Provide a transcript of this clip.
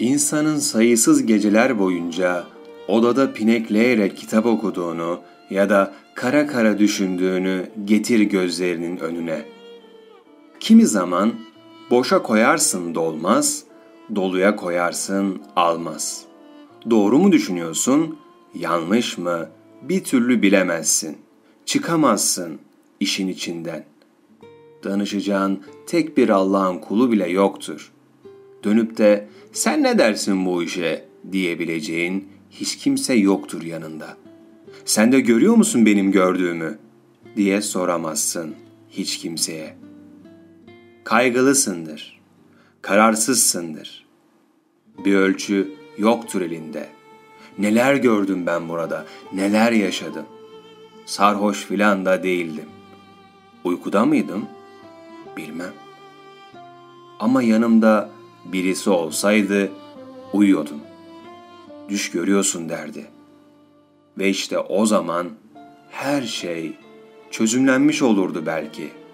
insanın sayısız geceler boyunca odada pinekleyerek kitap okuduğunu ya da kara kara düşündüğünü getir gözlerinin önüne. Kimi zaman boşa koyarsın dolmaz, doluya koyarsın almaz. Doğru mu düşünüyorsun, yanlış mı bir türlü bilemezsin. Çıkamazsın işin içinden. Danışacağın tek bir Allah'ın kulu bile yoktur. Dönüp de sen ne dersin bu işe diyebileceğin hiç kimse yoktur yanında. Sen de görüyor musun benim gördüğümü diye soramazsın hiç kimseye. Kaygılısındır, kararsızsındır. Bir ölçü yoktur elinde. Neler gördüm ben burada, neler yaşadım. Sarhoş filan da değildim. Uykuda mıydım? Bilmem. Ama yanımda birisi olsaydı uyuyordum. Düş görüyorsun derdi. Ve işte o zaman her şey çözümlenmiş olurdu belki.